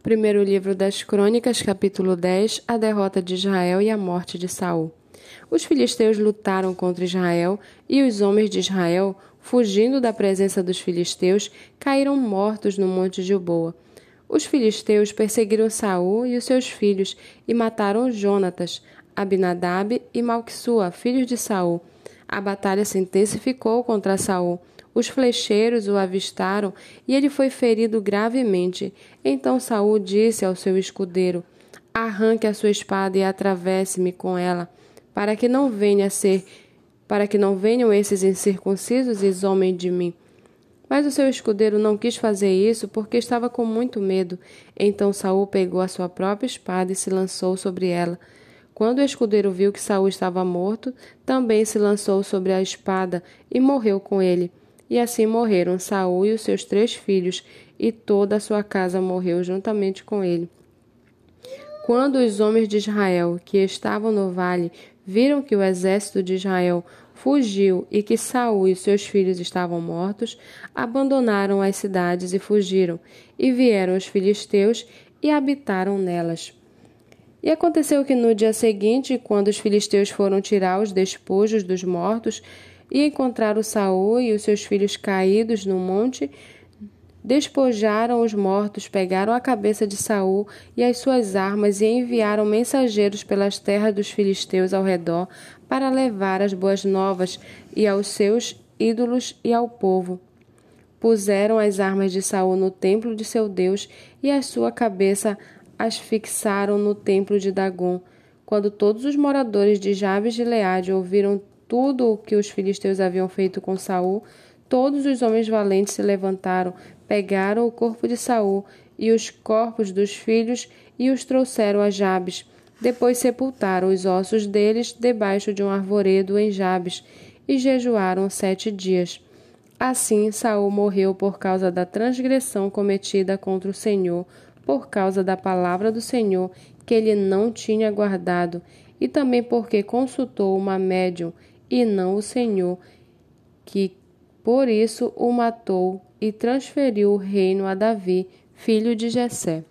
Primeiro livro das Crônicas, capítulo 10, a derrota de Israel e a morte de Saul. Os filisteus lutaram contra Israel e os homens de Israel, fugindo da presença dos filisteus, caíram mortos no monte Gilboa. Os filisteus perseguiram Saul e os seus filhos e mataram Jônatas, Abinadab e Malquisua, filhos de Saul. A batalha se intensificou contra Saul. Os flecheiros o avistaram e ele foi ferido gravemente. Então Saul disse ao seu escudeiro: "Arranque a sua espada e atravesse-me com ela, para que não venham esses incircuncisos e zombem de mim." Mas o seu escudeiro não quis fazer isso porque estava com muito medo. Então Saul pegou a sua própria espada e se lançou sobre ela. Quando o escudeiro viu que Saul estava morto, também se lançou sobre a espada e morreu com ele. E assim morreram Saul e os seus 3 filhos, e toda a sua casa morreu juntamente com ele. Quando os homens de Israel, que estavam no vale, viram que o exército de Israel fugiu e que Saul e seus filhos estavam mortos, abandonaram as cidades e fugiram, e vieram os filisteus e habitaram nelas. E aconteceu que no dia seguinte, quando os filisteus foram tirar os despojos dos mortos e encontraram Saul e os seus filhos caídos no monte, despojaram os mortos, pegaram a cabeça de Saul e as suas armas e enviaram mensageiros pelas terras dos filisteus ao redor para levar as boas novas e aos seus ídolos e ao povo. Puseram as armas de Saul no templo de seu Deus e a sua cabeça as fixaram no templo de Dagon. Quando todos os moradores de Jabes de Leade ouviram tudo o que os filisteus haviam feito com Saul, todos os homens valentes se levantaram, pegaram o corpo de Saul e os corpos dos filhos e os trouxeram a Jabes. Depois sepultaram os ossos deles debaixo de um arvoredo em Jabes e jejuaram 7 dias. Assim, Saul morreu por causa da transgressão cometida contra o Senhor, por causa da palavra do Senhor que ele não tinha guardado, e também porque consultou uma médium e não o Senhor, que por isso o matou e transferiu o reino a Davi, filho de Jessé.